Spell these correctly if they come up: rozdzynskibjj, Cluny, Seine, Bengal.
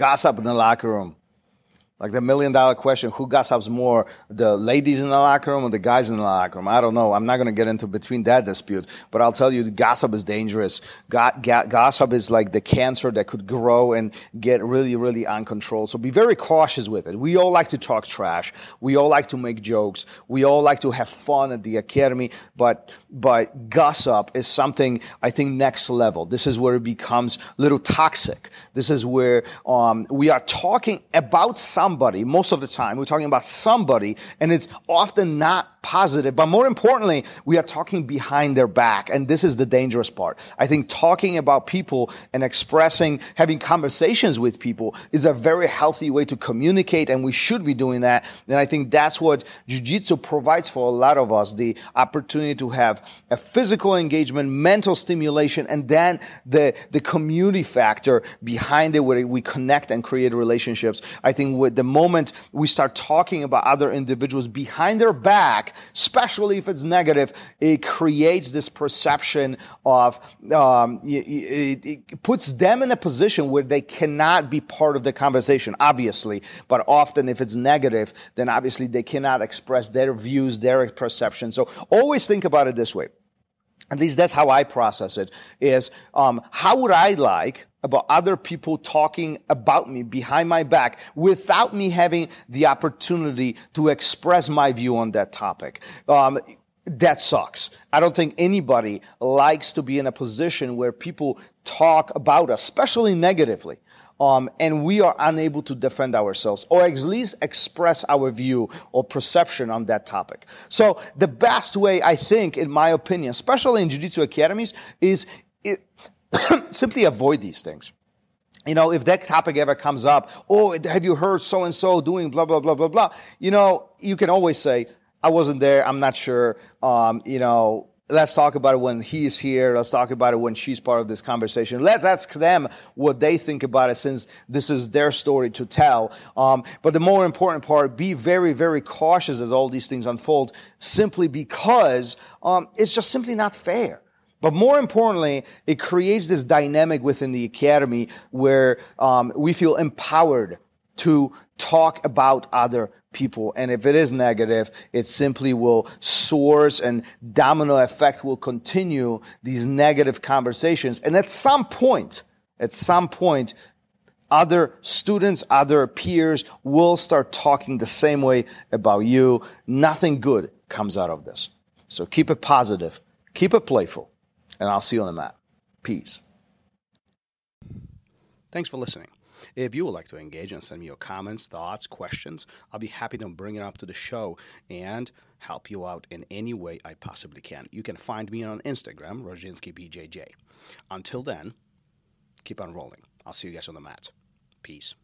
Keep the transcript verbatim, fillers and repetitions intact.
gossip in the locker room. Like the million dollar question, who gossips more, the ladies in the locker room or the guys in the locker room? I don't know. I'm not going to get into between that dispute. But I'll tell you, gossip is dangerous. Go- go- gossip is like the cancer that could grow and get really, really uncontrolled. So be very cautious with it. We all like to talk trash. We all like to make jokes. We all like to have fun at the academy. But, but gossip is something, I think, next level. This is where it becomes a little toxic. This is where um, we are talking about something. Somebody, most of the time, we're talking about somebody, and it's often not positive. But more importantly, we are talking behind their back, and this is the dangerous part. I think talking about people and expressing, having conversations with people is a very healthy way to communicate, and we should be doing that. And I think that's what jiu-jitsu provides for a lot of us, the opportunity to have a physical engagement, mental stimulation, and then the, the community factor behind it where we connect and create relationships. I think with the moment we start talking about other individuals behind their back, especially if it's negative, it creates this perception of, um, it, it puts them in a position where they cannot be part of the conversation, obviously. But often if it's negative, then obviously they cannot express their views, their perception. So always think about it this way. At least that's how I process it, is um, how would I like about other people talking about me behind my back without me having the opportunity to express my view on that topic? Um, that sucks. I don't think anybody likes to be in a position where people talk about us, especially negatively. Um, and we are unable to defend ourselves or at least express our view or perception on that topic. So the best way, I think, in my opinion, especially in jiu-jitsu academies, is it simply avoid these things. You know, if that topic ever comes up, oh, have you heard so-and-so doing blah, blah, blah, blah, blah, you know, you can always say, I wasn't there, I'm not sure, um, you know, let's talk about it when he's here. Let's talk about it when she's part of this conversation. Let's ask them what they think about it, since this is their story to tell. Um, but the more important part, be very, very cautious as all these things unfold, simply because um, it's just simply not fair. But more importantly, it creates this dynamic within the academy where um, we feel empowered to talk about other people. And if it is negative, it simply will source and domino effect will continue these negative conversations. And at some point, at some point, other students, other peers will start talking the same way about you. Nothing good comes out of this. So keep it positive, keep it playful, and I'll see you on the mat. Peace. Thanks for listening. If you would like to engage and send me your comments, thoughts, questions, I'll be happy to bring it up to the show and help you out in any way I possibly can. You can find me on Instagram, rozdzynskibjj. Until then, keep on rolling. I'll see you guys on the mat. Peace.